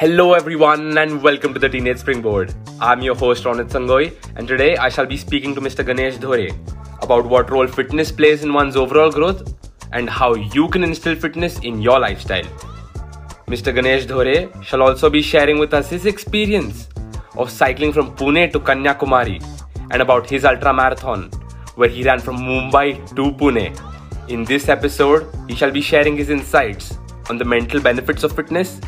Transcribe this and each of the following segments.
Hello everyone and welcome to the Teenage Springboard. I'm your host Ronit Sangoi and today I shall be speaking to Mr. Ganesh Dhore about what role fitness plays in one's overall growth and how you can instill fitness in your lifestyle. Mr. Ganesh Dhore shall also be sharing with us his experience of cycling from Pune to Kanyakumari and about his ultra marathon where he ran from Mumbai to Pune. In this episode, he shall be sharing his insights on the mental benefits of fitness,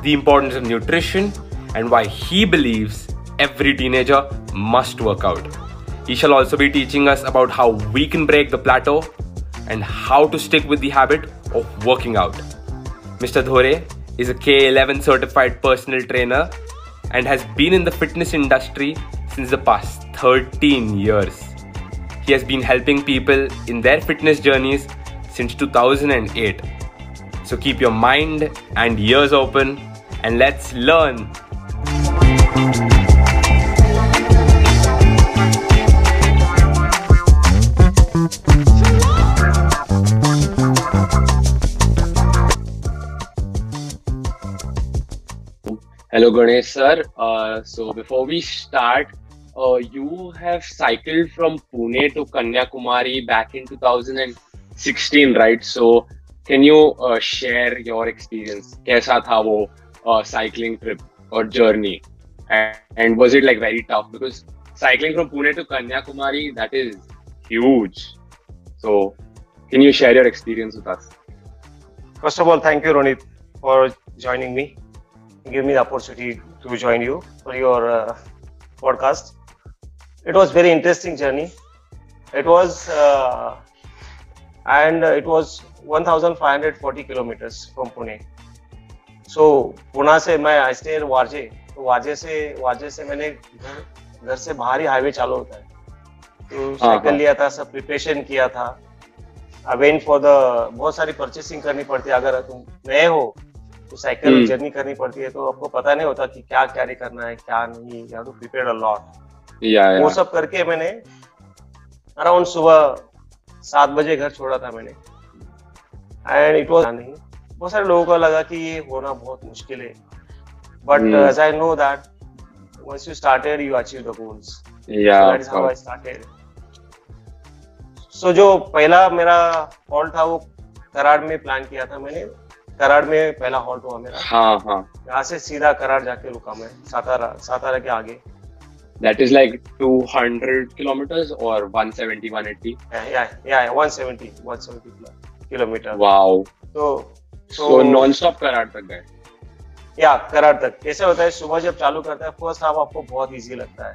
the importance of nutrition, and why he believes every teenager must work out. He shall also be teaching us about how we can break the plateau and how to stick with the habit of working out. Mr. Dhore is a K-11 certified personal trainer and has been in the fitness industry since the past 13 years. He has been helping people in their fitness journeys since 2008. So keep your mind and ears open and let's learn. Hello Ganesh sir. So before we start, you have cycled from Pune to Kanyakumari back in 2016, right? So can you share your experience? Kaisa tha wo cycling trip or journey? And was it like very tough? Because cycling from Pune to Kanyakumari, that is huge. So can you share your experience with us? First of all, thank you Ronit for joining me. Give me the opportunity to join you for your podcast. It was very interesting journey. It was it was 1540 kilometers from Pune. So Pune se I stay in Warje. So Warje se मैंने घर से बाहरी highway चालू होता है. तो cycle लिया था, सब preparation किया था. I went for the बहुत सारी purchasing करनी पड़ती है अगर तुम नए हो. तो साइकिल जर्नी करनी पड़ती है तो आपको पता नहीं होता कि क्या कैरी करना है क्या नहीं या तो प्रिपेयर अ लॉट वो सब करके मैंने अराउंड सुबह 7 बजे घर छोड़ा था मैंने एंड इट वाज नहीं बहुत सारे लोगों को लगा कि ये होना बहुत मुश्किल है but as I know that once you started you achieve the goals या that is how I started so जो पहला मेरा हॉल्ट था वो कराड़ में प्लान किया था मैंने कराड़ में पहला हॉल्ट हुआ मेरा यहाँ से सीधा कराड़ जाके रुका मैं सातारा के आगे दैट इज लाइक 200 किलोमीटर्स और 170 180 या 170 किलोमीटर वाओ तो नॉनस्टॉप कराड़ तक गए या कराड़ तक कैसे होता है सुबह जब चालू करता है फर्स्ट हाफ आपको बहुत इजी लगता है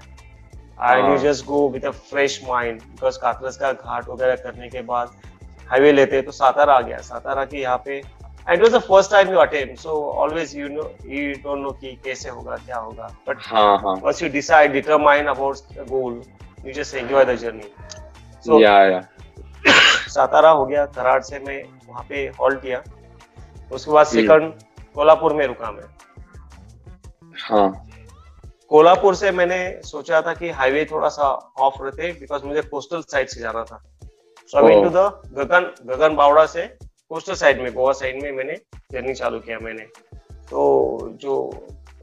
and you just go with a fresh mind because Katraj का घाट वगैरह करने के बाद हाईवे लेते तो सातारा आ गया सातारा के यहाँ पे And it was the first time you attempt, so always you don't know ki kaise hoga, kya hoga. But once you decide, determine about the goal, you just enjoy the journey. So Satara ho gaya, Karad se main wahan pe halt kiya. Uske baad second Kolhapur mein ruka main. Kolhapur se maine socha tha ki highway thoda sa off rehte because mujhe coastal side se jana tha. So I went to the Gagan Bawda se. Coastal side में Goa side में मैंने journey चालू किया मैंने तो जो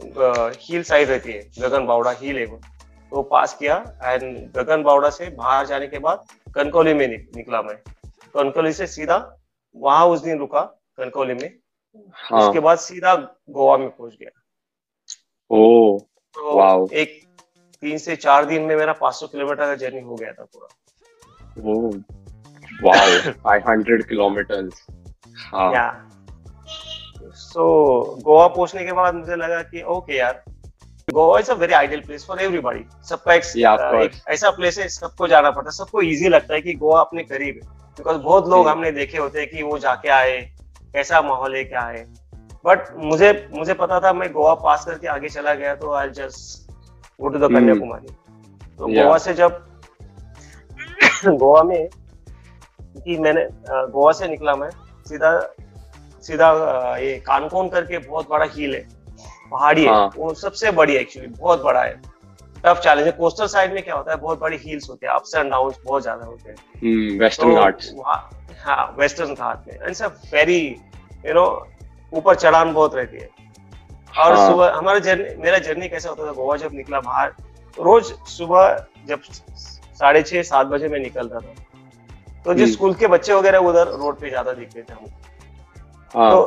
hill side रहती है गगन बावड़ा हिल है वो तो पास किया एंड गगन बावड़ा से बाहर जाने के बाद कनकौली में निकला मैं कनकौली से सीधा वहां उस दिन रुका कनकौली में उसके बाद सीधा गोवा में पहुंच गया ओ तो वाओ एक 3 से 4 दिन में मेरा 500 किलोमीटर का जर्नी हो गया था पूरा ओ wow 500 kilometers so गोवा पहुंचने के बाद मुझे लगा कि okay यार Goa is a very ideal place for everybody सबका एक ऐसा प्लेस है सबको जाना पड़ता है सबको इजी लगता है कि गोवा अपने करीब है बिकॉज बहुत लोग हमने देखे होते हैं कि वो जाके आए कैसा माहौल है क्या है बट मुझे पता था मैं गोवा पास करके आगे चला गया तो I just go to the Kanyakumari तो गोवा से जब गोवा में कि मैंने गोवा से निकला मैं सीधा ये कानकोन करके बहुत बड़ा हिल है पहाड़ी है वो सबसे बड़ी एक्चुअली बहुत बड़ा है टफ चैलेंज है कोस्टल साइड में क्या होता है बहुत बड़ी हिल्स होते हैं अप्स एंड डाउन्स बहुत ज्यादा होते हैं वेस्टर्न घाट्स वेस्टर्न घाट में एंड वेरी ऊपर चढ़ान बहुत रहती है और सुबह हमारा जर्नी, मेरा जर्नी कैसा होता था गोवा, जब निकला बाहर रोज सुबह जब 6:30-7 बजे मैं निकलता था तो जो स्कूल के बच्चे वगैरह उधर रोड पे ज्यादा दिखते थे हमको, तो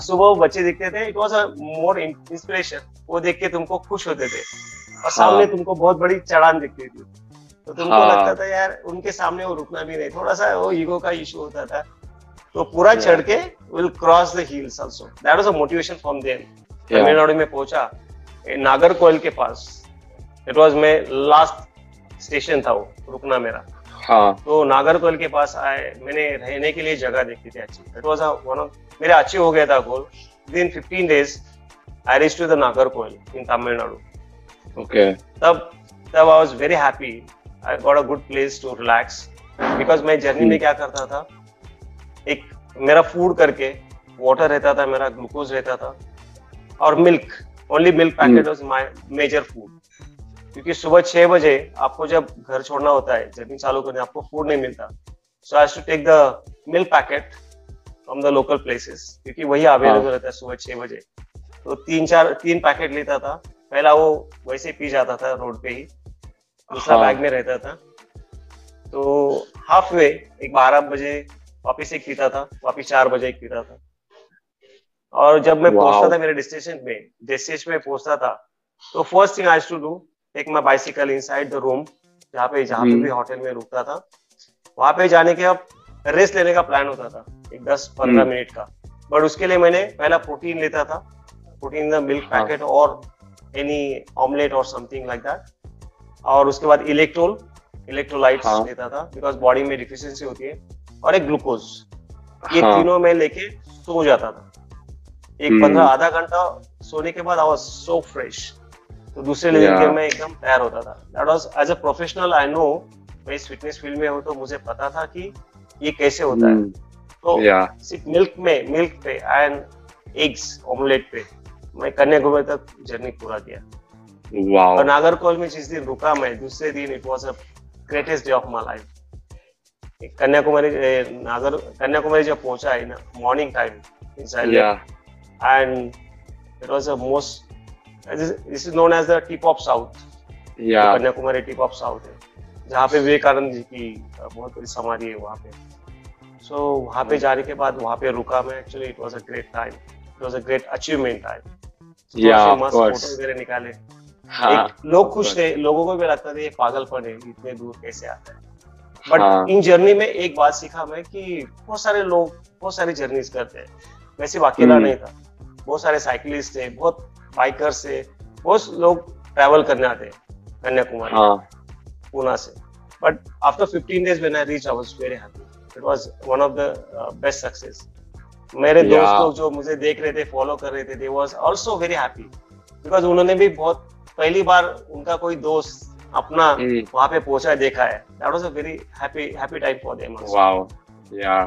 सुबह वो बच्चे दिखते थे, it was a more inspiration, वो देख के तुमको खुश होते थे और सामने तुमको बहुत बड़ी चढ़ान दिखती थी तो तुमको लगता था यार उनके सामने वो रुकना भी नहीं, थोड़ा सा वो ईगो का इशू होता था, तो पूरा चढ़ के will cross the hills also, that was a motivation from them. Tamil Nadu में पहुंचा नागरकोइल के पास, it was my last station था वो रुकना मेरा, तो नागरकोइल के पास आए, मैंने रहने के लिए जगह देखी थी अच्छी, इट वाज वन ऑफ मेरा अच्छी हो गया था goal, within 15 days I reach to the Nagercoil in Tamil Nadu. Okay, तब I was very happy, I got a good place to relax, because मैं जर्नी में क्या करता था, एक मेरा फूड करके वाटर रहता था, मेरा ग्लूकोज रहता था और milk, only milk packet was my major food, क्योंकि सुबह 6 बजे आपको जब घर छोड़ना होता है जर्नी चालू करने, आपको फूड नहीं मिलता, so I have to take the milk packet from the local places, क्योंकि वही अवेलेबल रहता है सुबह 6 बजे, तो 3 पैकेट लेता था, पहला वो वैसे पी जाता था रोड पे ही, दूसरा बैग में रहता था, तो हाफ वे एक 12 बजे वापिस एक पीता था, वापिस 4 बजे एक पीता था, और जब मैं पहुंचता था मेरे डेस्टिनेशन में पहुंचता था तो first thing I had to do take my bicycle inside the room, जहाँ पे भी होटल में रुकता था, वहां पे जाने के अब रेस्ट लेने का प्लान होता था एक 10-15 मिनट का, बट उसके लिए मैंने पहला प्रोटीन लेता था, प्रोटीन द मिल्क पैकेट और एनी ऑमलेट और समथिंग लाइक दैट, और उसके बाद इलेक्ट्रोलाइट्स लेता था बिकॉज बॉडी में डिफिशियंसी होती है, और एक ग्लूकोज, ये तीनों मैं लेके सो जाता था एक 15 आधा घंटा, सोने के बाद आई वाज सो फ्रेश, तो दूसरे लेवल के मैं एकदम तैयार होता था। That was as a professional, I know मैं इस फिटनेस फील्ड में हूँ तो मुझे पता था कि ये कैसे होता है, तो सिर्फ मिल्क पे एंड एग्स ऑमलेट पे मैं कन्याकुमारी तक जर्नी पूरा किया। वाओ। और नागरकोइल में जिस दिन रुका मैं दूसरे दिन, it was a greatest day of my life. Kanyakumari जब पहुंचा है ना morning time and it was a most, this is known as the tip of south. Kanyakumari tip of south है जहाँ पे विवेकानंद जी की बहुत बड़ी समाधि है वहाँ पे, सो वहाँ पे जाने के बाद वहाँ पे रुका मैं। Actually it was a great time, it was a great achievement time. मस्त फोटो वगैरह निकाले, लोग खुश थे, लोगों को भी लगता था ये पागलपन है इतने दूर कैसे आता है, बट इन जर्नी में एक बात सीखा मैं कि बहुत सारे लोग बहुत सारी जर्नीज करते हैं, वैसे अकेला नहीं था, बहुत सारे साइकिलिस्ट थे, बहुत बाइकर्स थे, बहुत लोग ट्रैवल करने आते हैं कन्याकुमारी पुणे से। But after 15 days when I reach I was very happy, it was one of the best success. मेरे दोस्त लोग जो मुझे देख रहे थे, फॉलो कर रहे थे, they was also very happy because उन्होंने भी बहुत पहली बार उनका कोई दोस्त अपना वहां पे पहुंचा देखा है। That was a very happy time for them also. Wow, yeah,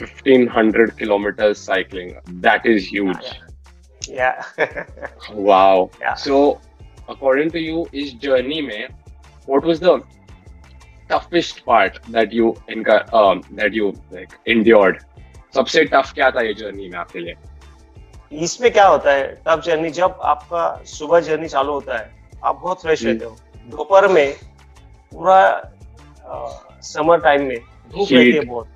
1500 kilometers cycling, that is huge. Yeah. Wow. Yeah. So, according to you, इस journey में, what was the toughest part that you like endured? सबसे tough क्या था ये journey में आपके लिए? इसमें क्या होता है? tough journey जब आपका सुबह journey चालू होता है, आप बहुत fresh रहते हो। दोपहर में पूरा समर टाइम में धूप रहती है बहुत,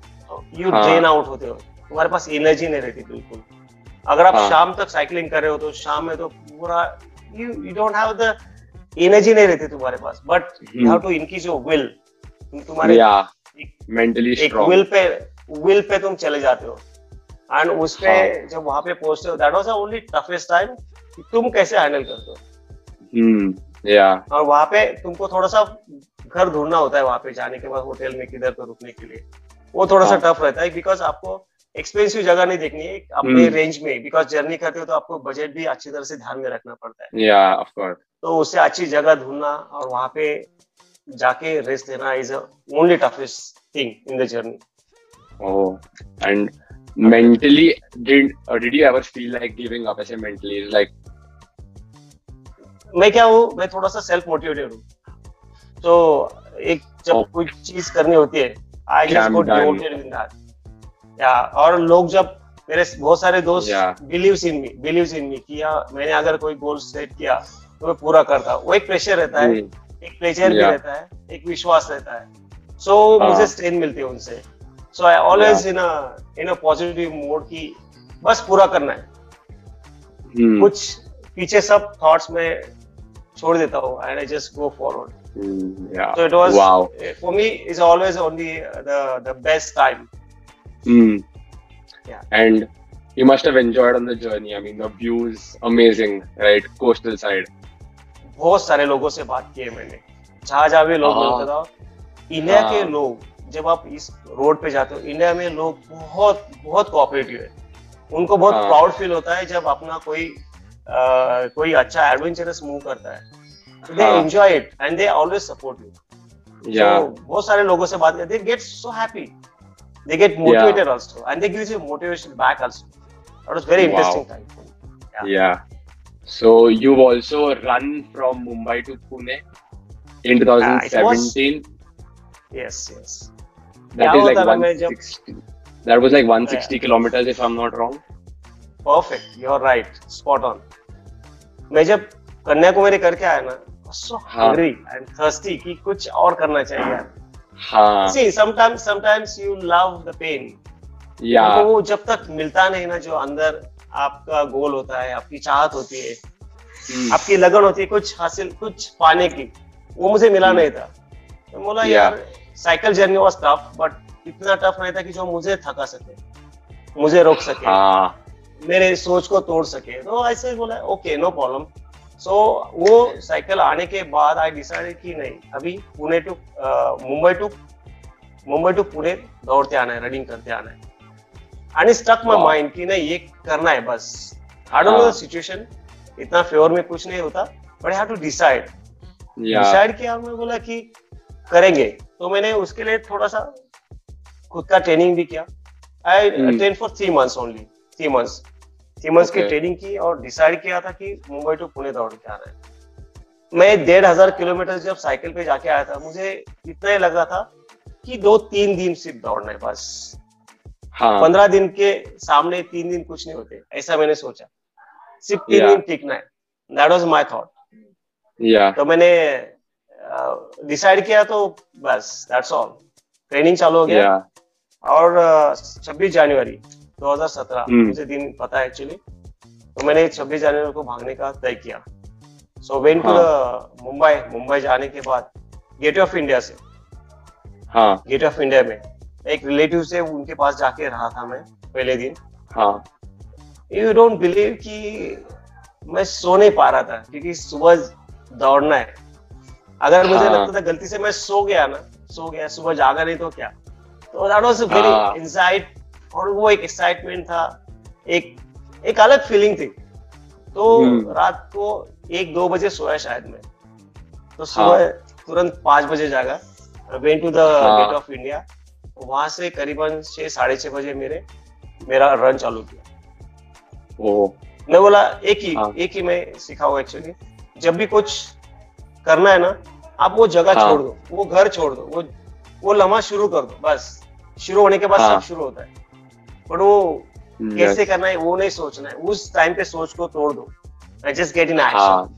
यू ड्रेन आउट होते हो, तुम्हारे पास एनर्जी नहीं रहती बिल्कुल। अगर आप शाम तक साइकिलिंग कर रहे हो तो शाम में तो पूरा you don't have the energy नहीं रहती तुम्हारे पास, but you have to increase your will. तुम्हारे मेंटली स्ट्रांग विल पे तुम चले जाते हो एंड उस पे जब वहां पे पहुंचते हो that was the only toughest time कि तुम कैसे हैंडल करते हो। और वहाँ पे तुमको थोड़ा सा घर ढूंढना होता है वहाँ पे जाने के बाद, होटल में किधर पर रुकने के लिए, वो थोड़ा सा टफ रहता है बिकॉज आपको एक्सपेंसिव जगह नहीं देखनी है अपने रेंज में, बिकॉज जर्नी करते हो तो आपको बजट भी अच्छी तरह से ध्यान में रखना पड़ता है। Of course. तो उससे अच्छी जगह ढूंढना और वहाँ पे जाके रेस्ट लेना is only toughest thing in the journey. And mentally did you ever feel like giving up? ऐसे मेंटली लाइक मैं क्या हूँ, मैं थोड़ा सा सेल्फ मोटिवेटेड हूँ, तो एक जब कोई चीज करनी होती है I just go devoted in that. और लोग जब मेरे बहुत सारे दोस्त बिलीव्स इन मी कि मैंने अगर कोई गोल सेट किया तो मैं पूरा करता। वो एक प्रेशर रहता है, एक प्लेजर भी रहता है, एक विश्वास रहता है। सो मुझे स्ट्रेंथ मिलती है उनसे। So I always in a positive mode कि बस पूरा करना है। कुछ पीछे सब थॉट्स में छोड़ देता हूँ and I just go forward. So it was for me is always only the best time. Yeah. And you must have enjoyed on the journey. I mean, the views amazing, right? Coastal side. बहुत सारे लोगों से बात की है मैंने, जहाँ भी लोग मिलता था। इंडिया के लोग, जब आप इस रोड पे जाते हो, इंडिया में लोग बहुत बहुत कोऑपरेटिव है। उनको बहुत प्राउड फील होता है जब अपना कोई अच्छा एडवेंचरस मूव करता है। They enjoy it and they always support you. बहुत सारे लोगों से बात करते, they get so happy. They get motivated also, and they give you motivation back also. That was very interesting time. Yeah. So you've also run from Mumbai to Pune in 2017. Yes. That is like 160. That was like 160 kilometers, if I'm not wrong. Perfect. You're right. Spot on. मैं जब कन्याकुमारी करके आया ना, I was so hungry and thirsty कि कुछ और करना चाहिए। See, sometimes you love the pain. Yeah. वो जब तक मिलता नहीं ना, जो अंदर आपका गोल होता है, आपकी चाहत होती है, आपकी लगन होती है कुछ पाने की, वो मुझे मिला नहीं था। तो बोला यार, cycle journey was tough, but इतना टफ नहीं था कि जो मुझे थका सके, मुझे रोक सके, मेरे सोच को तोड़ सके। तो ऐसे बोला ओके, नो प्रॉब्लम। सो वो साइकिल आने के बाद आई डिसाइडेड कि नहीं, अभी मुंबई टू पुणे दौड़ते आना है, रनिंग करते आना है। एंड स्टक माय माइंड कि नहीं, ये करना है बस। I don't know the situation, इतना फेवर में कुछ नहीं होता, but I have to decide किया। हमने बोला कि करेंगे। तो मैंने उसके लिए थोड़ा सा खुद का ट्रेनिंग भी किया। I train for 3 months only, 3 months की ट्रेनिंग की और डिसाइड किया था कि मुंबई टू पुणे दौड़ के आना है। मैं 1500 किलोमीटर जब साइकिल पे जाके आया था, मुझे इतना ही लगा था कि 2-3 दिन सिर्फ दौड़ना है बस। 15 दिन के सामने 3 दिन कुछ नहीं होते, ऐसा मैंने सोचा। सिर्फ 3 दिन टिकना है, दैट वाज माय थॉट। तो मैंने डिसाइड किया, तो बस दैट्स ऑल। ट्रेनिंग चालू हो गया और 26 जनवरी 2017 मुझे दिन पता है एक्चुअली। तो मैंने 26 जनवरी को भागने का तय किया। सो वेंट टू मुंबई जाने के बाद गेट ऑफ इंडिया से गेट ऑफ इंडिया में एक रिलेटिव से उनके पास जाके रहा था मैं पहले दिन। यू डोंट बिलीव कि मैं सो नहीं पा रहा था, क्योंकि सुबह दौड़ना है। अगर मुझे लगता था गलती से मैं सो गया सुबह जागा नहीं तो क्या। तो दैट वाज वेरी इनसाइट, और वो एक एक्साइटमेंट था, एक अलग फीलिंग थी। तो रात को 1-2 बजे सोया शायद मैं। तो सुबह तुरंत 5 बजे जागा, went to the gate of India. वहां से करीबन 6-6:30 बजे मेरा रन चालू किया। मैं बोला एक ही मैं सीखा हुआ एक्चुअली, जब भी कुछ करना है ना, आप वो जगह छोड़ दो, वो घर छोड़ दो, वो लम्हा शुरू कर दो। बस शुरू होने के बाद सब शुरू होता है, बट वो कैसे करना है वो नहीं सोचना है। उस टाइम पे सोच को तोड़ दो, जस्ट गेट इन एक्शन।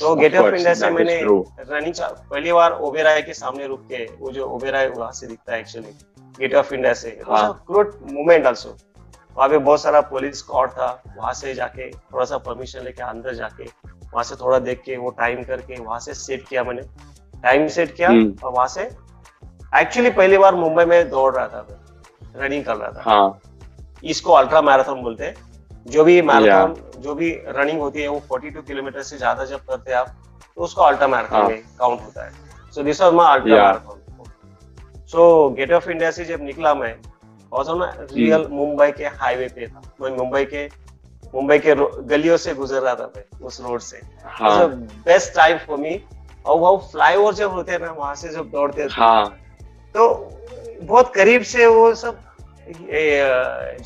तो गेट ऑफ इंडिया से मैंने रनिंग पहली बार ओबेराय के सामने रुक के, वो जो ओबेराय वहां से दिखता है एक्चुअली गेट ऑफ इंडिया से, क्रूड मूवमेंट आल्सो। वहां पे बहुत सारा पुलिस स्क्वाड था। वहां से जाके थोड़ा सा परमिशन लेके अंदर जाके वहां से थोड़ा देख के वो टाइम करके वहां से सेट किया मैंने। टाइम सेट किया और वहां से एक्चुअली पहली बार मुंबई में दौड़ रहा था, रनिंग कर रहा था। इसको अल्ट्रा मैराथन बोलते हैं। जो भी मैराथन जो भी रनिंग होती है वो 42 किलोमीटर से ज्यादा जब करते हैं आप, तो उसको अल्ट्रा मैराथन में काउंट होता है। So this was my ultra marathon. So gate of India से जब निकला मैं, और मैं रियल मुंबई के हाईवे पे था। मैं मुंबई के गलियों से गुजर रहा था मैं उस रोड से। Best time for me. और वो फ्लाईओवर जब होते हैं ना, वहां से जब दौड़ते तो बहुत करीब से वो सब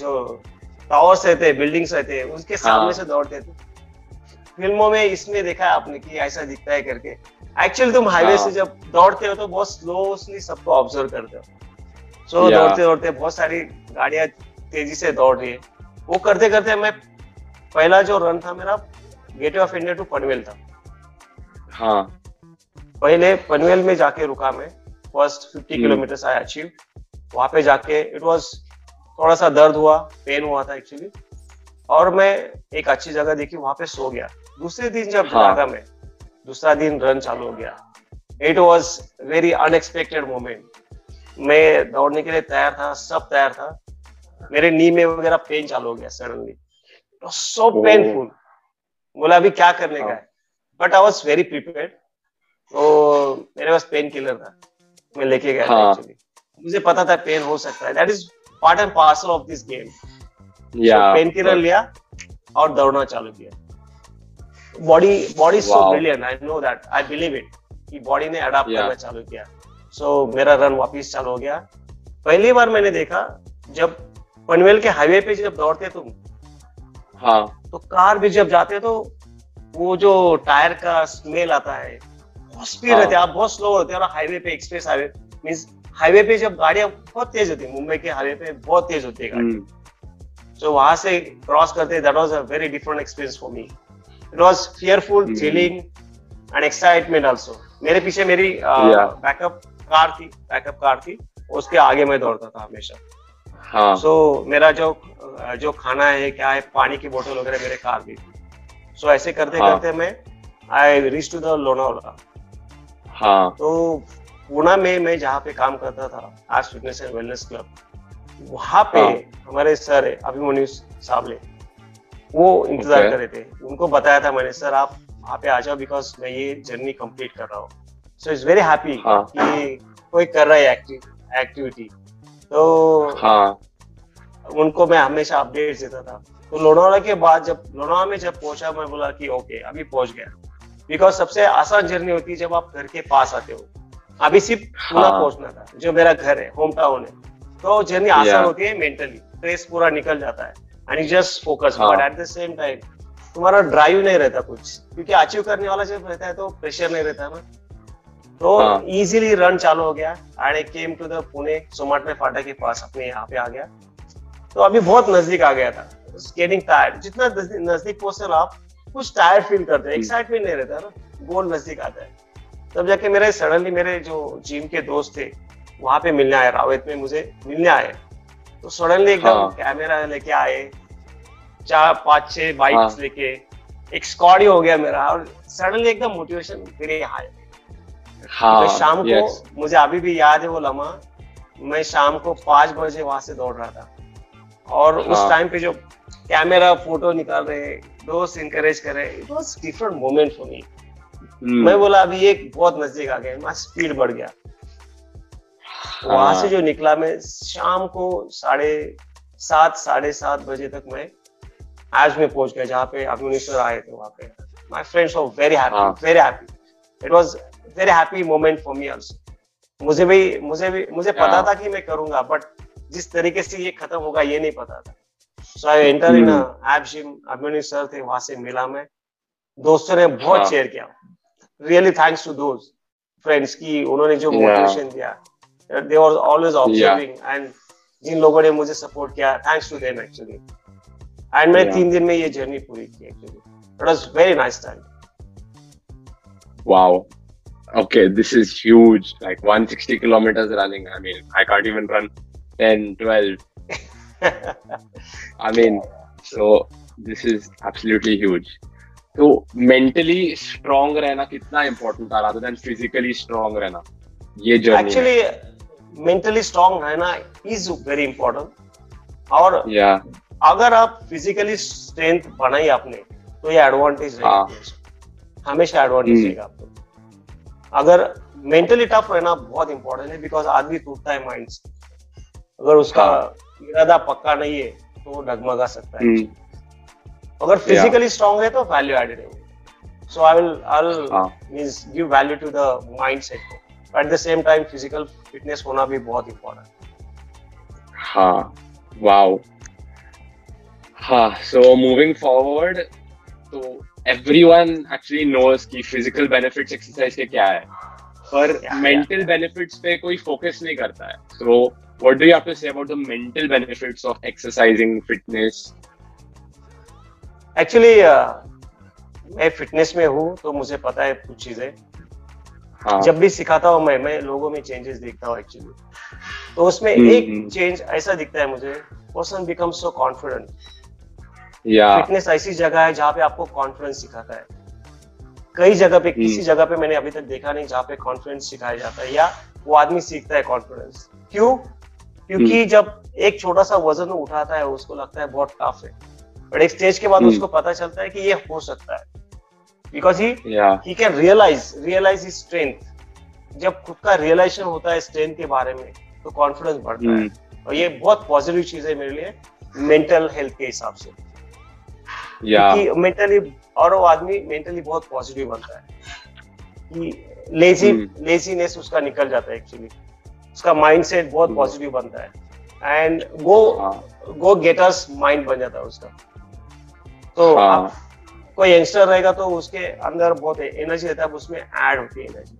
जो टावर्स रहते हैं, बिल्डिंग्स रहते हैं, उसके सामने से दौड़ते थे। फिल्मों में इसमें देखा आपने कि ऐसा दिखता है करके। एक्चुअली तुम हाईवे से जब दौड़ते हो तो बहुत स्लोली सबको ऑब्जर्व करते हो। सो दौड़ते दौड़ते बहुत सारी गाड़ियां तेजी से दौड़ रही है। वो करते करते मैं पहला जो रन था मेरा gateway of India to Panvel था। हाँ, पहले पनवेल में जाके रुका मैं, फर्स्ट 50 किलोमीटर आई अचीव। वहां पे जाके इट वाज थोड़ा सा दर्द हुआ, पेन हुआ था एक्चुअली, और मैं एक अच्छी जगह देखी, वहां पे सो गया। दूसरे दिन जब जागा मैं, दूसरा दिन रन चालू हो गया। It was very unexpected moment. मैं दौड़ने के लिए तैयार था, सब तैयार था, मेरे नी में वगैरह पेन चालू हो गया सडनली, सो पेनफुल। बोला अभी क्या करने का है, but I was very prepared. तो मेरे पास पेन किलर था, मैं लेके गया था एक्चुअली। मुझे पता था पेन हो सकता है, that is part and parcel of this game. Pain killer लिया और दौड़ना चालू किया। Body so brilliant, I know that, I believe it कि बॉडी ने अडॉप्ट करना चालू किया। सो मेरा रन वापस चालू हो गया। पहली बार मैंने देखा, जब पनवेल के हाईवे पे जब दौड़ते तुम, तो कार भी जब जाते तो वो जो टायर का स्मेल आता है, बहुत स्पीड रहती है, आप बहुत स्लो होते हैं। और हाईवे पे, एक्सप्रेस हाईवे मीन्स हाईवे पे जब गाड़ियां बहुत तेज होती है, मुंबई के हाईवे पे बहुत तेज होती है गाड़ी। सो वहां से क्रॉस करते, that was a very different experience for me. It was fearful, thrilling and excitement also. मेरे पीछे मेरी बैकअप कार थी, उसके आगे मैं दौड़ता था हमेशा। सो मेरा जो खाना है, क्या है, पानी की बोतल वगैरह मेरे कार भी। सो ऐसे करते करते मैं I reach to the Lonavala. तो पुणे में मैं जहाँ पे काम करता था, arts fitness and wellness club, वहाँ पे हमारे सर है अभिमन्यु साबले, वो इंतजार कर रहे थे। उनको बताया था मैंने, सर आप वहाँ पे आ जाओ, बिकॉज मैं ये जर्नी कंप्लीट कर रहा हूँ। सो इट्स वेरी हैप्पी कि कोई कर रहा है एक्टिविटी। तो उनको मैं हमेशा अपडेट्स देता था। तो लोनावाला के बाद जब लोनावाला में जब पहुंचा, मैं बोला कि ओके अभी पहुंच गया, बिकॉज सबसे आसान जर्नी होती है जब आप घर के पास आते हो। अभी सिर्फ पूरा पहुंचना था, जो मेरा घर है, होम टाउन है, तो जर्नी आसान होती है। मेंटली स्ट्रेस पूरा निकल जाता है and just focus, but at the same time तुम्हारा ड्राइव नहीं रहता कुछ, क्योंकि अचीव करने वाला जब रहता है तो प्रेशर नहीं रहता ना। तो इजीली रन चालू हो गया and I came to the Pune, Somatane Phata के पास अपने यहाँ पे आ गया। तो अभी बहुत नजदीक आ गया था, स्केटिंग टायर्ड, जितना नजदीक पहुंचते ना आप, कुछ टायर्ड फील करते हैं, एक्साइटमेंट नहीं रहता ना, गोल नजदीक आता है। तब जाके मेरे सडनली मेरे जो जिम के दोस्त थे वहां पे मिलने आए, रावेत में मुझे मिलने आए। तो सडनली एकदम कैमरा लेके आए, 4-5-6 बाइक्स लेके, एक स्क्वाड ही हो गया मेरा, और सडनली एकदम मोटिवेशन मेरे हाई। तो शाम को मुझे अभी भी याद है वो लम्हा, मैं शाम को 5 बजे वहां से दौड़ रहा था, और उस टाइम पे जो कैमरा फोटो निकाल रहे, दोस्त इनकरेज कर रहे, it was different moment for me. मैं बोला अभी एक बहुत नजदीक आ गया, मैं स्पीड बढ़ गया। वहां से जो निकला मैं, शाम को 7:30-7:30 बजे तक मैं आज में पहुंच गया, जहाँ पे अभिनेश्वर आए थे। वहाँ पे my friends were very happy. It was very happy moment for me also. मुझे पता था कि मैं करूंगा, बट जिस तरीके से ये खत्म होगा ये नहीं पता था। So I enter in app gym, Abhimanyu sir थे, वहां से मिला मैं, दोस्तों ने बहुत शेयर किया। Really thanks to those friends की उन्होंने जो मोटिवेशन दिया, they were always observing, and जिन लोगों ने मुझे सपोर्ट किया, thanks to them actually. And मैंने 3 दिन में ये जर्नी पूरी की actually. It was very nice time. Wow, okay, this is huge, like 160 kilometers running. I mean, I can't even run 10, 12. I mean, so this is absolutely huge. So mentally strong रहना कितना important था rather than physically strong रहना, ये journey actually है. Mentally strong रहना is very important. और अगर आप physically strength बनाई आपने तो ये advantage रहेगा, हमेशा advantage रहेगा आपको। अगर मेंटली टफ रहना बहुत इंपॉर्टेंट है, बिकॉज आदमी टूटता है माइंड से, अगर उसका इरादा पक्का नहीं है तो डगमगा सकता है। अगर फिजिकली स्ट्रांग है तो वैल्यू एडेड है। So I will means give value to the mindset. At the same time physical fitness होना भी बहुत इंपॉर्टेंट है। वाओ। सो मूविंग फॉरवर्ड, तो everyone actually knows कि physical benefits exercise के क्या है, पर mental benefits पे कोई focus नहीं करता है। So What do you have to say about the mental benefits of exercising, fitness? Actually, मैं fitness में हूँ तो मुझे पता है कुछ चीजें. जब भी सिखाता हूँ मैं लोगों में changes देखता हूँ actually. तो उसमें एक change ऐसा दिखता है मुझे. Person becomes so confident. Yeah. Fitness ऐसी जगह है जहाँ पे आपको confidence सिखाता है. कई जगह पे किसी जगह पे मैंने अभी तक देखा नहीं जहाँ पे confidence सिखाया जाता है या वो आदमी सीखता है confidence. क्यों? क्योंकि जब एक छोटा सा वजन उठाता है उसको लगता है बहुत tough है. But एक stage के बाद उसको पता चलता है कि ये हो सकता है. Because he can realize his strength. जब खुद का realization होता है strength के बारे में तो confidence बढ़ता है. और ये बहुत positive चीज़ है मेरे लिए mental health के हिसाब से. कि mentally और वो आदमी mentally बहुत positive बनता है. कि laziness उसका निकल जाता है actually. उसका mindset बहुत positive बनता है. And go getters mind बन जाता है उसका. तो आप कोई youngster रहेगा तो उसके अंदर बहुत energy रहता है उसमें add होती है energy.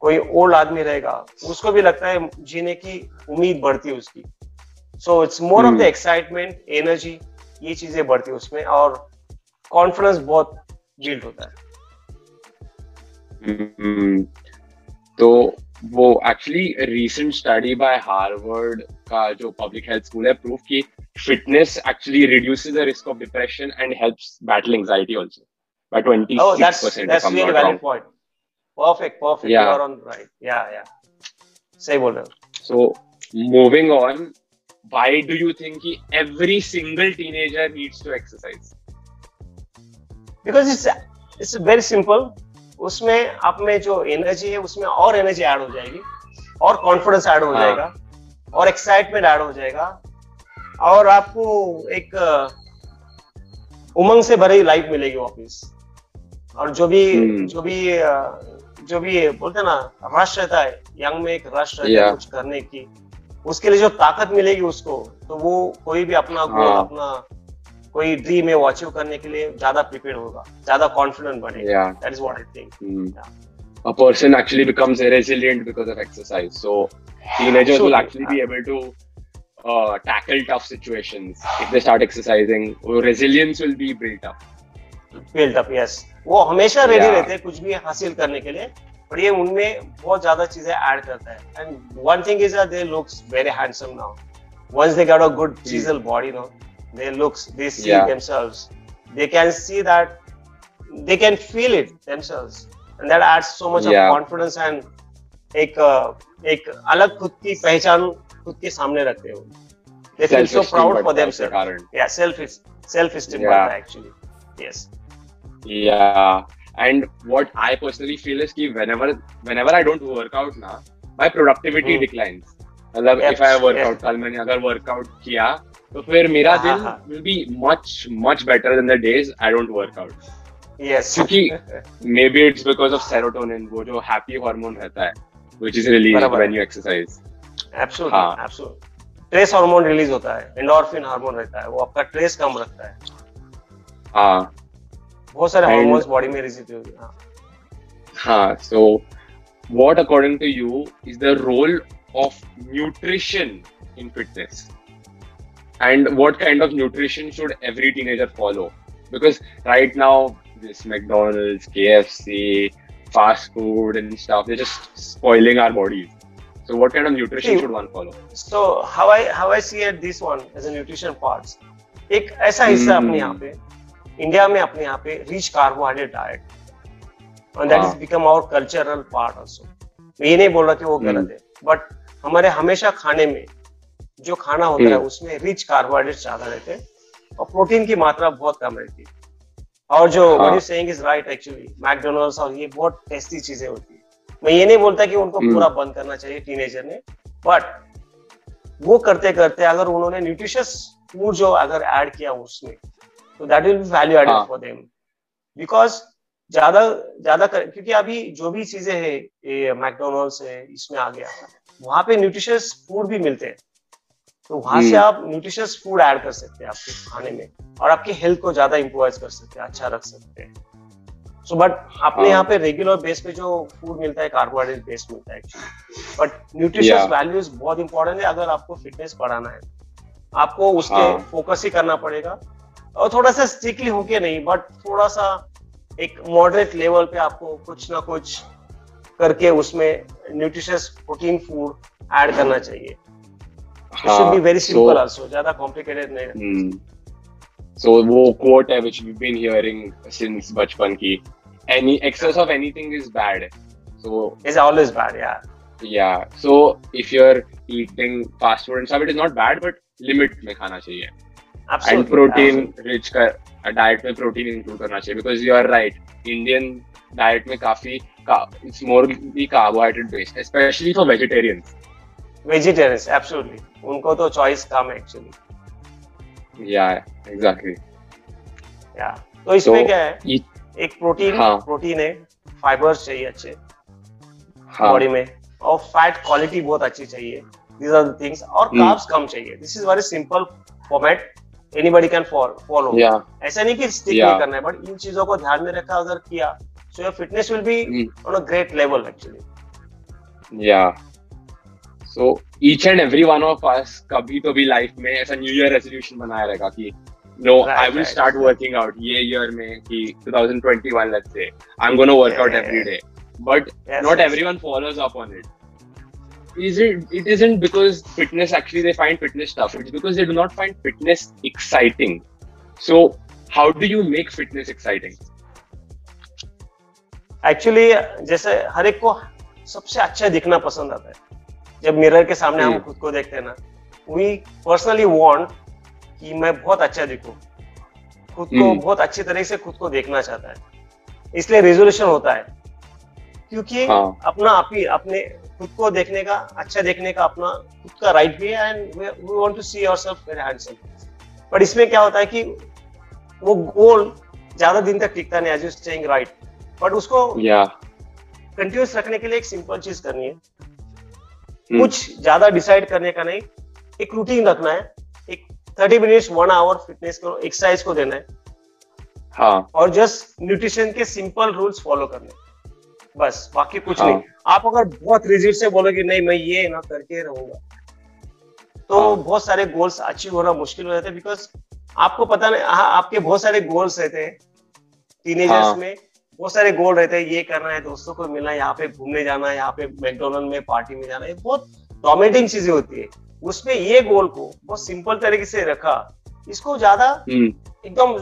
कोई old आदमी रहेगा उसको भी लगता है जीने की उम्मीद बढ़ती है उसकी. So it's more of the excitement, energy ये चीजें बढ़ती है उसमें और confidence बहुत build होता है. तो वो actually recent study by Harvard का जो public health school है prove कि fitness actually reduces the risk of depression and helps battle anxiety also by 26%. Oh, that's really valid point. Perfect. Yeah. You are on right. Yeah. Say what else. So moving on, why do you think every single teenager needs to exercise? Because it's very simple. उसमें आप में जो energy है उसमें और energy add हो जाएगी और कॉन्फिडेंस ऐड हो जाएगा और एक्साइटमेंट ऐड हो जाएगा और आपको एक उमंग से भरी लाइफ मिलेगी वापस और जो भी बोलते हैं ना रश रहता है यंग में एक रश रहता है कुछ करने की उसके लिए जो ताकत मिलेगी उसको तो वो कोई भी अपना गोल अपना कोई ड्रीम है वो अचीव करने के लिए ज़्यादा प्रिपेयर होगा, ज़्यादा कॉन्फिडेंट बनेगा. That is what I think. A person actually becomes resilient because of exercise. So teenagers will actually be able to tackle tough situations if they start exercising. Resilience will be built up. Yes. वो हमेशा ready रहते हैं कुछ भी हासिल करने के लिए, पर ये उनमें बहुत ज़्यादा चीजें add करता है. And one thing is that they looks very handsome now. Once they got a good chiseled body, you know. They see themselves. They can see that. They can feel it themselves, and that adds so much of confidence and एक अलग खुद की पहचान खुद के सामने रखते हो. They feel so proud for themselves. Yeah, self-esteem actually. Yes. Yeah, and what I personally feel is कि whenever I don't work out ना, my productivity declines. मतलब if I work out कल मैंने अगर workout किया तो फिर मेरा दिन will be much better than the days I don't work out. Yes. क्योंकि maybe it's because of serotonin वो जो happy hormone रहता है, which is released when you exercise. Absolutely. Stress hormone release होता है, endorphin hormone रहता है, वो आपका stress कम रखता है. बहुत सारे hormones body में release होते हैं. So what according to you is the role of nutrition in fitness? And what kind of nutrition should every teenager follow? Because right now, this McDonald's, KFC, fast food and stuff, they're just spoiling our bodies. So what kind of nutrition should one follow? So how I see it, this one as a nutrition parts. एक ऐसा हिस्सा अपने यहाँ पे, India में अपने यहाँ पे rich carbohydrate diet, and that has become our cultural part also. मैं ये नहीं बोल रहा कि वो गलत है, but हमारे हमेशा खाने में जो खाना होता है उसमें रिच कार्बोहाइड्रेट ज्यादा रहते हैं और प्रोटीन की मात्रा बहुत कम रहती है और जो what you saying is right actually McDonald's और ये बहुत टेस्टी चीजें होती है. मैं ये नहीं बोलता कि उनको पूरा बंद करना चाहिए टीनेजर ने, बट वो करते करते अगर उन्होंने न्यूट्रिशियस फूड जो अगर ऐड किया उसमें तो that will be value added for them because ज्यादा क्योंकि अभी जो भी चीजें है मैकडोनल्ड्स है इसमें आ गया वहां पे न्यूट्रिशियस फूड भी मिलते हैं तो वहाँ से आप न्यूट्रिशियस फूड ऐड कर सकते हैं आपके खाने में और आपकी हेल्थ को ज़्यादा इम्प्रूव कर सकते हैं, अच्छा रख सकते हैं. So but आपने यहाँ पे रेगुलर बेस पे जो फूड मिलता है कार्बोहाइड्रेट बेस मिलता है एक्चुअली, बट न्यूट्रिशियस वैल्यूज बहुत इंपॉर्टेंट है। अगर आपको फिटनेस बढ़ाना है आपको उसके फोकस ही करना पड़ेगा, और थोड़ा सा स्ट्रिक्टली होके नहीं, बट थोड़ा सा एक मॉडरेट लेवल पे आपको कुछ ना कुछ करके उसमें न्यूट्रिशियस प्रोटीन फूड ऐड करना चाहिए। It should be very simple also, ज़्यादा complicated नहीं। So वो quote है which we've been hearing since बचपन की, any excess of anything is bad, so it's always bad, yeah. So if you're eating fast food and stuff, it is not bad, but limit में खाना चाहिए। Absolutely, and protein rich diet में protein include करना चाहिए, because you are right, Indian diet में काफी it's more carbohydrate based, especially for vegetarians. Vegetarians, absolutely. उनको तो choice कम है actually. Yeah, exactly. Yeah. तो इसमें क्या है? एक protein है, fibers चाहिए अच्छे body में, और fat quality बहुत अच्छी चाहिए. These are the things. और carbs कम चाहिए. This is very simple format. Anybody can follow. Yeah. ऐसा नहीं कि stick नहीं करना है, but इन चीजों को ध्यान में रखा अगर किया, so your fitness will be on a great level actually. Yeah. So each and every one of us कभी तो भी लाइफ में ऐसा न्यू ईयर रेजोल्यूशन बनाया रहेगा कि no I will start working out ये ईयर में कि 2021 let's say I am gonna work out every day, but not everyone follows up on it. It isn't because fitness actually they find fitness tough. It's because they do not find fitness exciting. So how do you make fitness exciting? Actually जैसे हर एक को सबसे अच्छा दिखना पसंद आता है. जब मिरर के सामने हम खुद को देखते हैं ना, we personally want कि मैं बहुत अच्छा दिखूं, खुद को बहुत अच्छी तरह से खुद को देखना चाहता है, इसलिए रेजोल्यूशन होता है, क्योंकि अपना आप ही अपने खुद को देखने का, अच्छा देखने का अपना खुद का राइट भी है, and we want to see ourselves very handsome. पर इसमें क्या होता है कि वो गोल ज्यादा दिन तक टिकता नहीं, as you saying right, but उसको कंटिन्यूस रखने के लिए एक सिंपल चीज करनी है, कुछ ज्यादा डिसाइड करने का नहीं, एक रूटीन रखना है, एक 30 मिनट्स 1 आवर फिटनेस को एक्सरसाइज को देना है, और जस्ट न्यूट्रिशन के सिंपल रूल्स फॉलो करने बस, बाकी कुछ नहीं। आप अगर बहुत रिजिड से बोलोगे नहीं मैं ये ना करके रहूंगा, तो बहुत सारे गोल्स अचीव होना मुश्किल हो जाता है, बिकॉज आपको पता नहीं आपके बहुत सारे गोल्स रहते हैं टीनेजर्स में, बहुत सारे गोल रहते हैं, ये करना है, दोस्तों को मिलना है, यहाँ पे घूमने जाना है, यहाँ पे मैकडोनल्ड में पार्टी में जाना है, बहुत डोमिनेटिंग चीजें होती है, उसमें ये गोल को बहुत सिंपल तरीके से रखा, इसको ज्यादा एकदम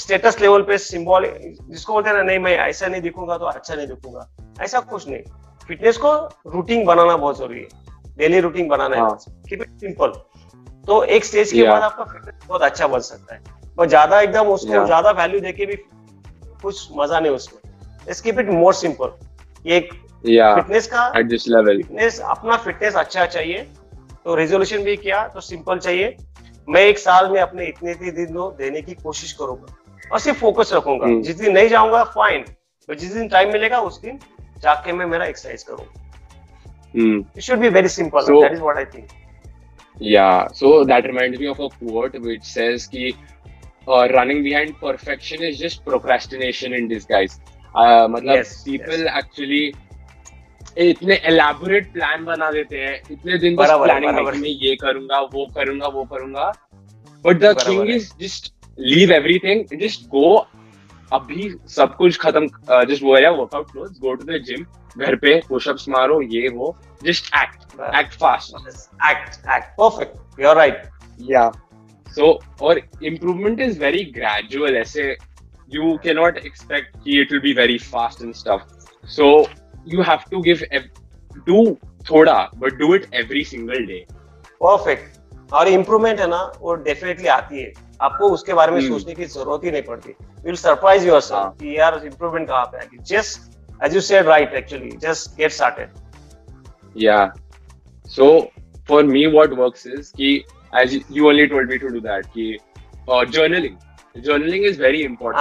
स्टेटस लेवल पे सिंबल जिसको बोलते हैं ना, नहीं मैं ऐसा नहीं दिखूंगा तो अच्छा नहीं दिखूंगा, ऐसा कुछ नहीं। फिटनेस को रूटीन बनाना बहुत जरूरी है, डेली रूटीन बनाना है, कीप इट सिंपल, तो एक स्टेज के बाद आपका फिटनेस बहुत अच्छा बन सकता है, और ज्यादा एकदम उसको ज्यादा वैल्यू देके भी कुछ मजा नहीं उसमें। Let's keep it more simple. ये फिटनेस का at this level. फिटनेस अपना फिटनेस अच्छा चाहिए, तो रेजोल्यूशन भी किया तो सिंपल चाहिए, मैं एक साल में अपने इतने दिनों देने की कोशिश करूंगा और सिर्फ फोकस रखूंगा, जिस दिन नहीं जाऊंगा फाइन, तो जिस दिन टाइम मिलेगा उस दिन जाके मैं मेरा एक्सरसाइज करूंगा। It should be very simple. So, that is what I think. Yeah. So that reminds me of a quote which says कि running behind perfection is just procrastination in disguise. मतलब people actually इतने elaborate plan बना देते हैं, इतने दिन बस planning करके मैं ये करूँगा, वो करूँगा, वो करूँगा. But the thing is just leave everything, just go. अभी सब कुछ खत्म, just वो है workout clothes, go to the gym, घर पे push-ups मारो, ये वो, just act fast, act perfect. You're right. Yeah. So, और improvement is very gradual. ऐसे you cannot expect कि it will be very fast and stuff. So you have to do थोड़ा, but do it every single day. Perfect. और improvement है ना, वो definitely आती है. आपको उसके बारे में सोचने की जरूरत ही नहीं पड़ती. You'll surprise yourself कि यार improvement कहाँ पे आएगी. Just as you said right actually. Just get started. Yeah. So for me what works is कि as you only told me to do that ki journaling is very important,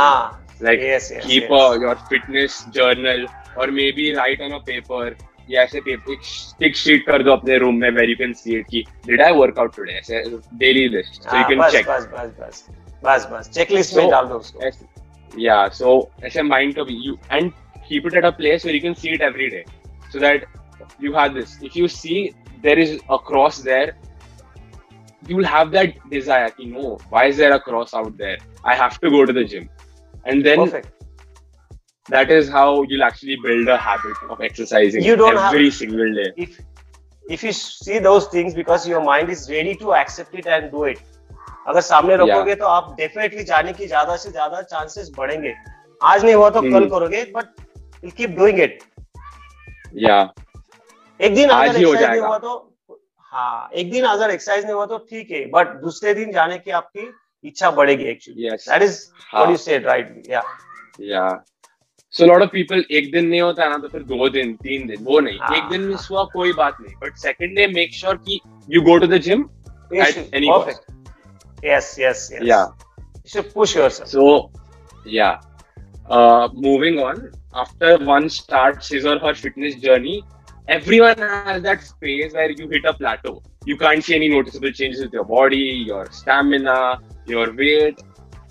like keep your fitness journal or maybe write on a paper, ya aise paper stick sheet kar do apne room mein where you can see it ki did I work out today, aise daily list so you can check, bas checklist mein dal do usko, Yeah, so as a mind of you, and keep it at a place where you can see it every day, so that you have this. If you see there is a cross there, you will have that desire, you know, why is there a cross out there? I have to go to the gym. And then perfect. That is how you'll actually build a habit of exercising every single day. If you see those things, because your mind is ready to accept it and do it. अगर सामने रखोगे तो आप definitely जाने की ज़्यादा से ज़्यादा chances बढ़ेंगे. आज नहीं हुआ तो कल करोगे, but you'll keep doing it. Yeah. एक दिन आज ही हो जाएगा. हाँ, एक दिन अगर exercise नहीं हुआ तो ठीक है, but दूसरे दिन जाने की आपकी इच्छा बढ़ेगी actually. Yes. That is what you said, right? Yeah. Yeah. So a lot of people, एक दिन नहीं होता ना तो फिर दो दिन, तीन दिन, वो नहीं. एक दिन मिस हुआ कोई बात नहीं, but second day make sure कि you go to the gym at any cost. Yes. Yeah. You should push yourself. So, yeah. Moving on. After one starts his or her fitness journey, everyone has that phase where you hit a plateau. You can't see any noticeable changes with your body, your stamina, your weight,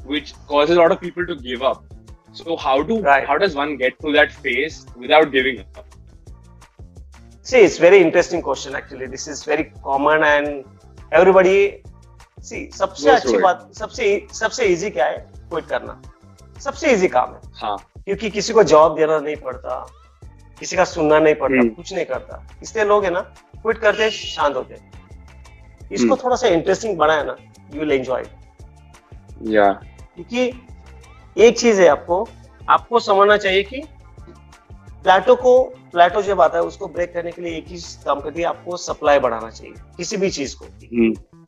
which causes a lot of people to give up. So, how does one get through that phase without giving up? See, it's very interesting question actually. This is very common and everybody. See, सबसे easy क्या है? Quit करना. सबसे easy काम है. हाँ. क्योंकि किसी को जॉब देना नहीं पड़ता, किसी का सुनना नहीं पड़ता, कुछ नहीं करता. इसलिए लोग है ना, quit करते हैं, शांत होते हैं. इसको थोड़ा सा interesting बनाया ना, you will enjoy it. Yeah. क्योंकि एक चीज है आपको समझना चाहिए कि प्लेटो जब आता है उसको ब्रेक करने के लिए एक ही काम करती है, आपको सप्लाई बढ़ाना चाहिए किसी भी चीज को.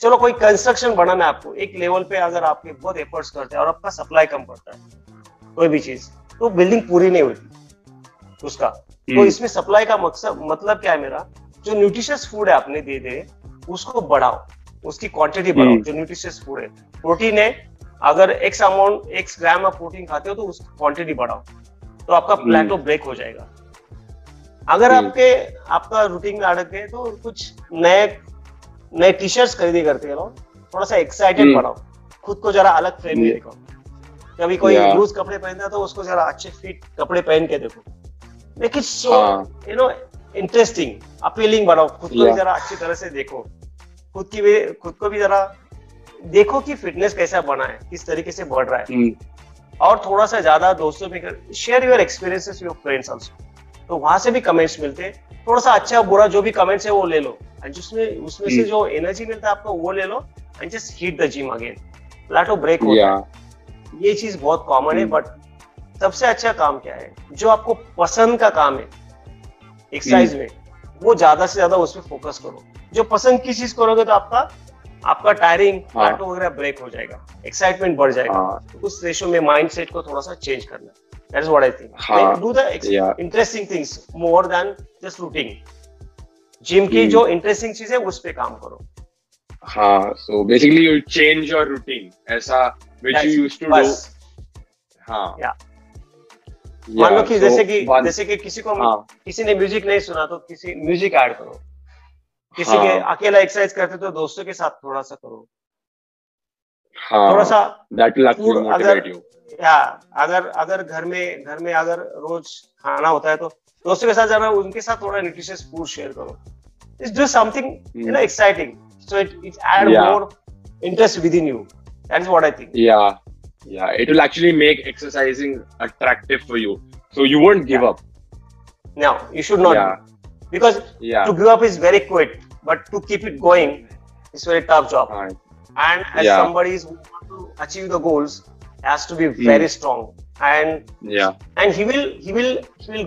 चलो कोई कंस्ट्रक्शन बनाना है आपको, एक लेवल पे अगर आपके बहुत एफर्ट्स करते हैं और आपका सप्लाई कम पड़ता है कोई भी चीज, तो बिल्डिंग पूरी नहीं होती उसका. तो इसमें सप्लाई का मकसद मतलब क्या है मेरा, जो न्यूट्रिशियस फूड है आपने दे दे उसको बढ़ाओ, उसकी क्वांटिटी बढ़ाओ. जो न्यूट्रिशियस फूड है, प्रोटीन है, अगर एक्स अमाउंट एक्स ग्राम आप प्रोटीन खाते हो तो उसकी क्वांटिटी बढ़ाओ, तो आपका प्लेटो ब्रेक हो जाएगा. अगर आपका रूटीन में अड़क गए तो कुछ नए टी-शर्ट्स खरीदी करते रहो, थोड़ा सा एक्साइटेड बनाओ खुद को, जरा अलग फ्रेम में देखो. कभी कोई लूज कपड़े पहनता है तो उसको जरा अच्छे फिट कपड़े पहन के देखो, लेकिन so you know interesting appealing बनाओ खुद को, जरा अच्छी तरह से देखो खुद को भी जरा देखो कि फिटनेस कैसा बना है, किस तरीके से बढ़ रहा है. और थोड़ा सा ज्यादा दोस्तों में share your experiences your friends also, तो वहां से भी कमेंट्स मिलते हैं. थोड़ा सा अच्छा बुरा जो भी कमेंट्स है वो ले लो, उसमें से जो एनर्जी मिलता है आपको वो ले लो and just hit the gym again, plateau break होता है. ये चीज बहुत कॉमन है, बट सबसे अच्छा काम क्या है, जो आपको पसंद का काम है एक्सरसाइज में, वो ज्यादा से ज्यादा उसमें फोकस करो. जो पसंद की चीज करोगे तो आपका टायरिंग प्लेटो वगैरह ब्रेक हो जाएगा, एक्साइटमेंट बढ़ जाएगा. उस रेशो में माइंड सेट को थोड़ा सा चेंज करना है. That is what I think. Do the interesting things more than just routine. Gym की जो interesting चीज़ है उस पे काम करो. हाँ, so basically you change your routine, ऐसा which you used to do. हाँ. मान लो कि जैसे कि किसी ने म्यूजिक नहीं सुना तो किसी म्यूजिक ऐड करो. किसी के अकेला एक्सरसाइज करते तो दोस्तों के साथ थोड़ा सा करो. हाँ. थोड़ा सा. That will actually motivate you. या अगर घर में अगर रोज खाना होता है तो दोस्तों के साथ जाना, उनके साथ थोड़ा न्यूट्रिशियस फूड शेयर करो. It's do something you know exciting, so it's add more interest with in you. That is what I think. Yeah it will actually make exercising attractive for you, so you won't give up. No you should not, because to give up is very quick, but to keep it going is very tough job. And as somebody is want to achieve the goals, has to be very strong, and he will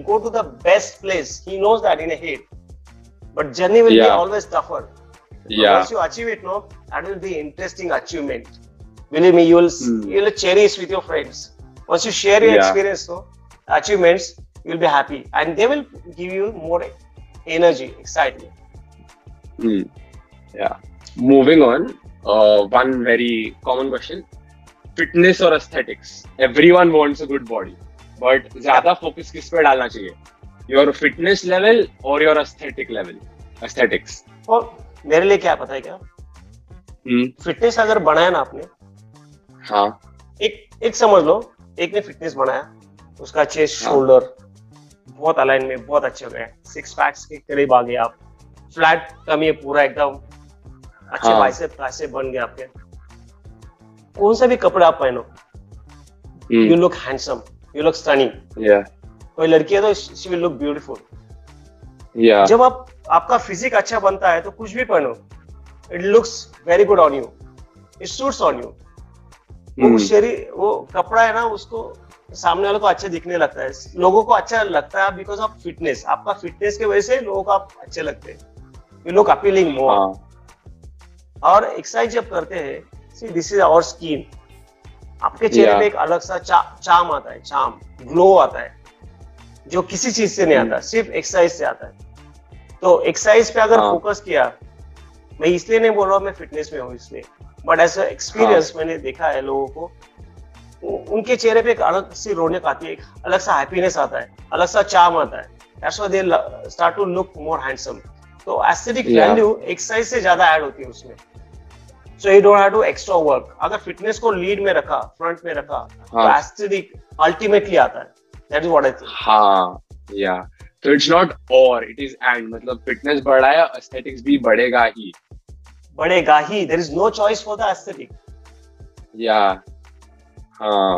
go to the best place. He knows that in a heat, but journey will be always tougher. Yeah, once you achieve it, no, that will be interesting achievement. Believe me, you will cherish with your friends. Once you share your experience, so achievements, you will be happy, and they will give you more energy, excitement. Yeah. Moving on, one very common question. Fitness और aesthetics, everyone wants a good body, but ज्यादा focus किस पे डालना चाहिए, your fitness level और your aesthetic level, aesthetics? और मेरे लिए क्या पता है क्या, फिटनेस अगर बनाया ना आपने, हाँ एक समझ लो एक ने फिटनेस बनाया, उसका चेस्ट शोल्डर बहुत अलाइन में बहुत अच्छे गए, सिक्स पैक्स के करीब आ गए आप, फ्लैट कम है पूरा एकदम, अच्छे बाइसेप ट्राइसेप बन गए आपके। कौन सा भी कपड़ा आप पहनो, you look handsome, you look stunning. कोई लड़की है तो शी विल लुक ब्यूटीफुल। जब आप आपका फिजिक अच्छा बनता है तो कुछ भी पहनो, it looks very good on you, it suits on you. वो शरीर, वो कपड़ा है ना, उसको सामने वाले को अच्छा दिखने लगता है, लोगों को अच्छा लगता है बिकॉज ऑफ फिटनेस। आपका फिटनेस के वजह से लोगों को आप अच्छे लगते हैं, यू लुक अपीलिंग मोर। और एक्सरसाइज जब करते हैं, see this is our skin, आपके चेहरे पे एक अलग सा चार्म आता है, चार्म ग्लो आता है जो किसी चीज से नहीं आता, सिर्फ एक्सरसाइज से आता है। तो एक्सरसाइज पे अगर फोकस किया, मैं इसलिए नहीं बोल रहा हूँ मैं फिटनेस में हूँ इसलिए, बट एज अ एक्सपीरियंस मैंने देखा है लोगों को, उनके चेहरे पे एक अलग सी रौनक आती है, एक अलग सा हैप्पीनेस आता है, अलग सा चार्म आता है। That's why they start to look more handsome. तो एस्थेटिक वैल्यू एक्सरसाइज से ज्यादा ऐड होती है उसमें। So you don't have to extra work. अगर फिटनेस को लीड में रखा, फ्रंट में रखा, तो एस्थेटिक अल्टीमेटली आता है। That is what I think. हां या, तो इट्स नॉट और, इट इज एंड। मतलब फिटनेस बढ़ाया, एस्थेटिक्स भी बढ़ेगा ही, बढ़ेगा ही। There is no choice for the aesthetic. Yeah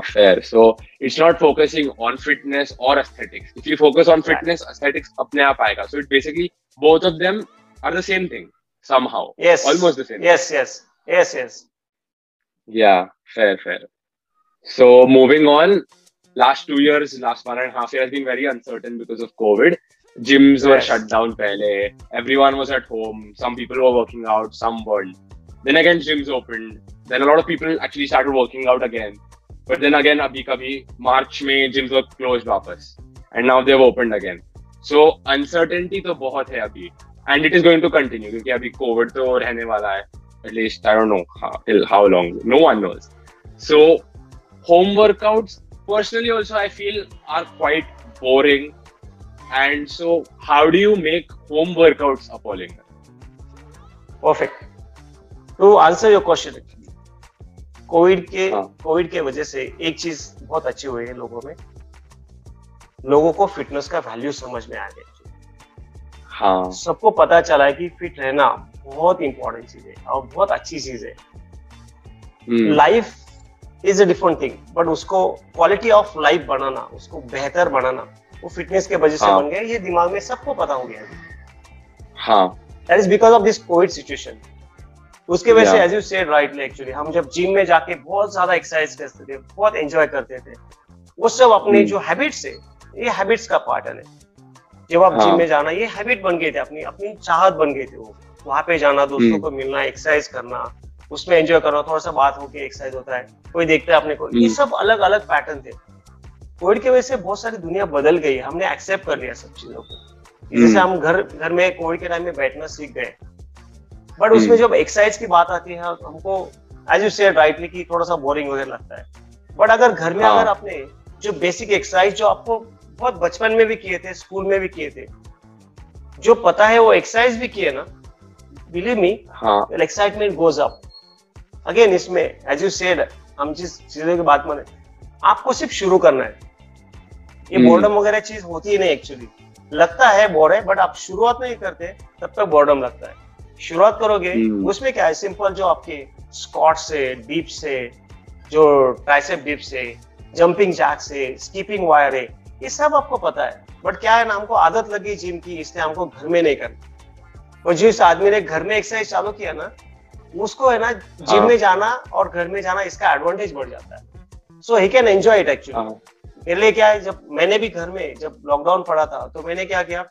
fair. So it's not focusing on fitness or aesthetics. If you focus on fitness, aesthetics अपने आप आएगा. So it basically both of them are the same thing somehow. Yes. Almost the same. Yes. Yeah, fair. So moving on, last 2 years, last 1.5 years has been very uncertain because of COVID. Gyms were shut down पहले. Everyone was at home. Some people were working out. Some weren't. Then again, gyms opened. Then a lot of people actually started working out again. But then again, abhi March mein gyms were closed वापस, and now they've opened again. So uncertainty तो बहुत है अभी, and it is going to continue क्योंकि अभी COVID तो रहने वाला है. At least I don't know till how long. No one knows. So home workouts, personally also I feel are quite boring. And so how do you make home workouts appealing? Perfect. To answer your question. Covid के वजह से एक चीज बहुत अच्छी हुई है लोगों में, लोगों को फिटनेस का वैल्यू समझ में आ गया। सबको पता चला है कि फिट रहना बहुत इंपॉर्टेंट चीज है और बहुत अच्छी चीज है। Life is a different thing, but उसको क्वालिटी ऑफ लाइफ बनाना, उसको बेहतर बनाना, वो फिटनेस के वजह से बन गया। ये दिमाग में सबको पता हो गया। That is because of this Covid situation. उसके वजह से as you said rightly, actually हम जब जिम में जाके बहुत ज्यादा एक्सरसाइज करते थे, बहुत एंजॉय करते थे, वो सब अपने जो हैबिट्स है, ये हैबिट्स का पैटर्न है। जब आप जिम में जाना, ये हैबिट बन गए थे, अपनी चाहत बन गए थे। वो वहां पे जाना, दोस्तों को मिलना, एक्सरसाइज करना, उसमें एंजॉय करना, थोड़ा सा बात होके एक्सरसाइज होता है, कोई देखता है अपने को, ये सब अलग अलग पैटर्न थे। कोविड की वजह से बहुत सारी दुनिया बदल गई, हमने एक्सेप्ट कर लिया सब चीजों को। जैसे हम घर में कोविड के टाइम में बैठना सीख गए, बट उसमें जब एक्सरसाइज की बात आती है, हमको एज यू सेड राइटली कि थोड़ा सा बोरिंग वगैरह लगता है। बट अगर घर में अगर आपने जो बेसिक एक्सरसाइज जो आपको बहुत बचपन में भी किए थे, स्कूल में भी किए थे, जो पता है वो एक्सरसाइज भी किए ना, believe me excitement goes up again. इसमें एज यू सेड हम जिस चीजों की बात माने, आपको सिर्फ शुरू करना है। ये बोर्डम वगैरह चीज होती ही नहीं एक्चुअली, लगता है बोर है, बट आप शुरुआत नहीं करते तब तक बोर्डम लगता है। शुरुआत करोगे, उसमें क्या है, सिंपल जो आपके स्क्वाट से, डीप से, जो ट्राइसेप डीप से, जंपिंग जैक से, स्कीपिंग वायर है, ये सब आपको पता है। बट क्या है ना, हमको आदत लगी जिम की, इसलिए हमको घर में नहीं करना। और जिस आदमी ने घर में एक्सरसाइज चालू किया ना, उसको है ना जिम में जाना और घर में जाना, इसका एडवांटेज बढ़ जाता है। So he can enjoy it actually. मेरे लिए क्या है, जब मैंने भी घर में जब लॉकडाउन पड़ा था, तो मैंने क्या किया,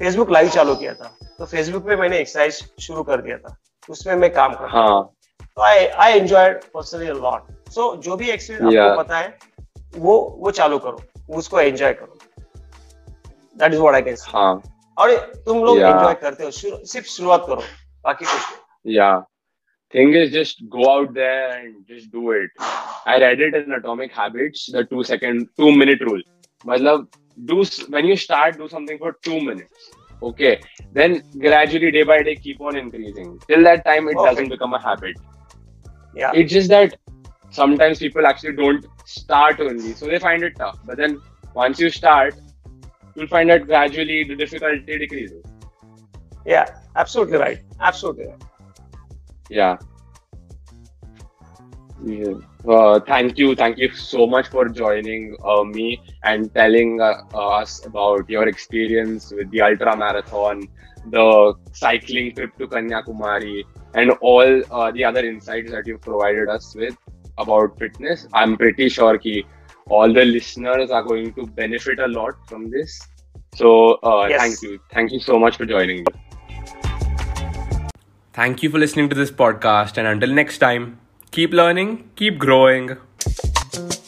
फेसबुक लाइव चालू किया था। तो फेसबुक पे मैंने एक्सरसाइज शुरू कर दिया था, उसमें मैं काम करता था। तो I enjoyed personally a lot. So जो भी एक्सरसाइज आपको पता है, वो चालू करो, उसको एंजॉय करो। That is what I can say. और तुम लोग एंजॉय करते हो, सिर्फ शुरुआत करो, बाकी कुछ नहीं। Yeah thing is just go out there and just do it. I read it in atomic habits, the 2-minute rule. मतलब when you start, do something for 2 minutes, okay? Then gradually, day by day, keep on increasing. Till that time, it doesn't become a habit. Yeah. It's just that sometimes people actually don't start only, so they find it tough. But then once you start, you'll find that gradually the difficulty decreases. Yeah, absolutely right. Absolutely right. Yeah. Yeah. Thank you so much for joining me and telling us about your experience with the ultra marathon, the cycling trip to Kanyakumari, and all the other insights that you provided us with about fitness. I'm pretty sure ki all the listeners are going to benefit a lot from this. So yes. Thank you so much for joining me. Thank you for listening to this podcast, and until next time, keep learning, keep growing.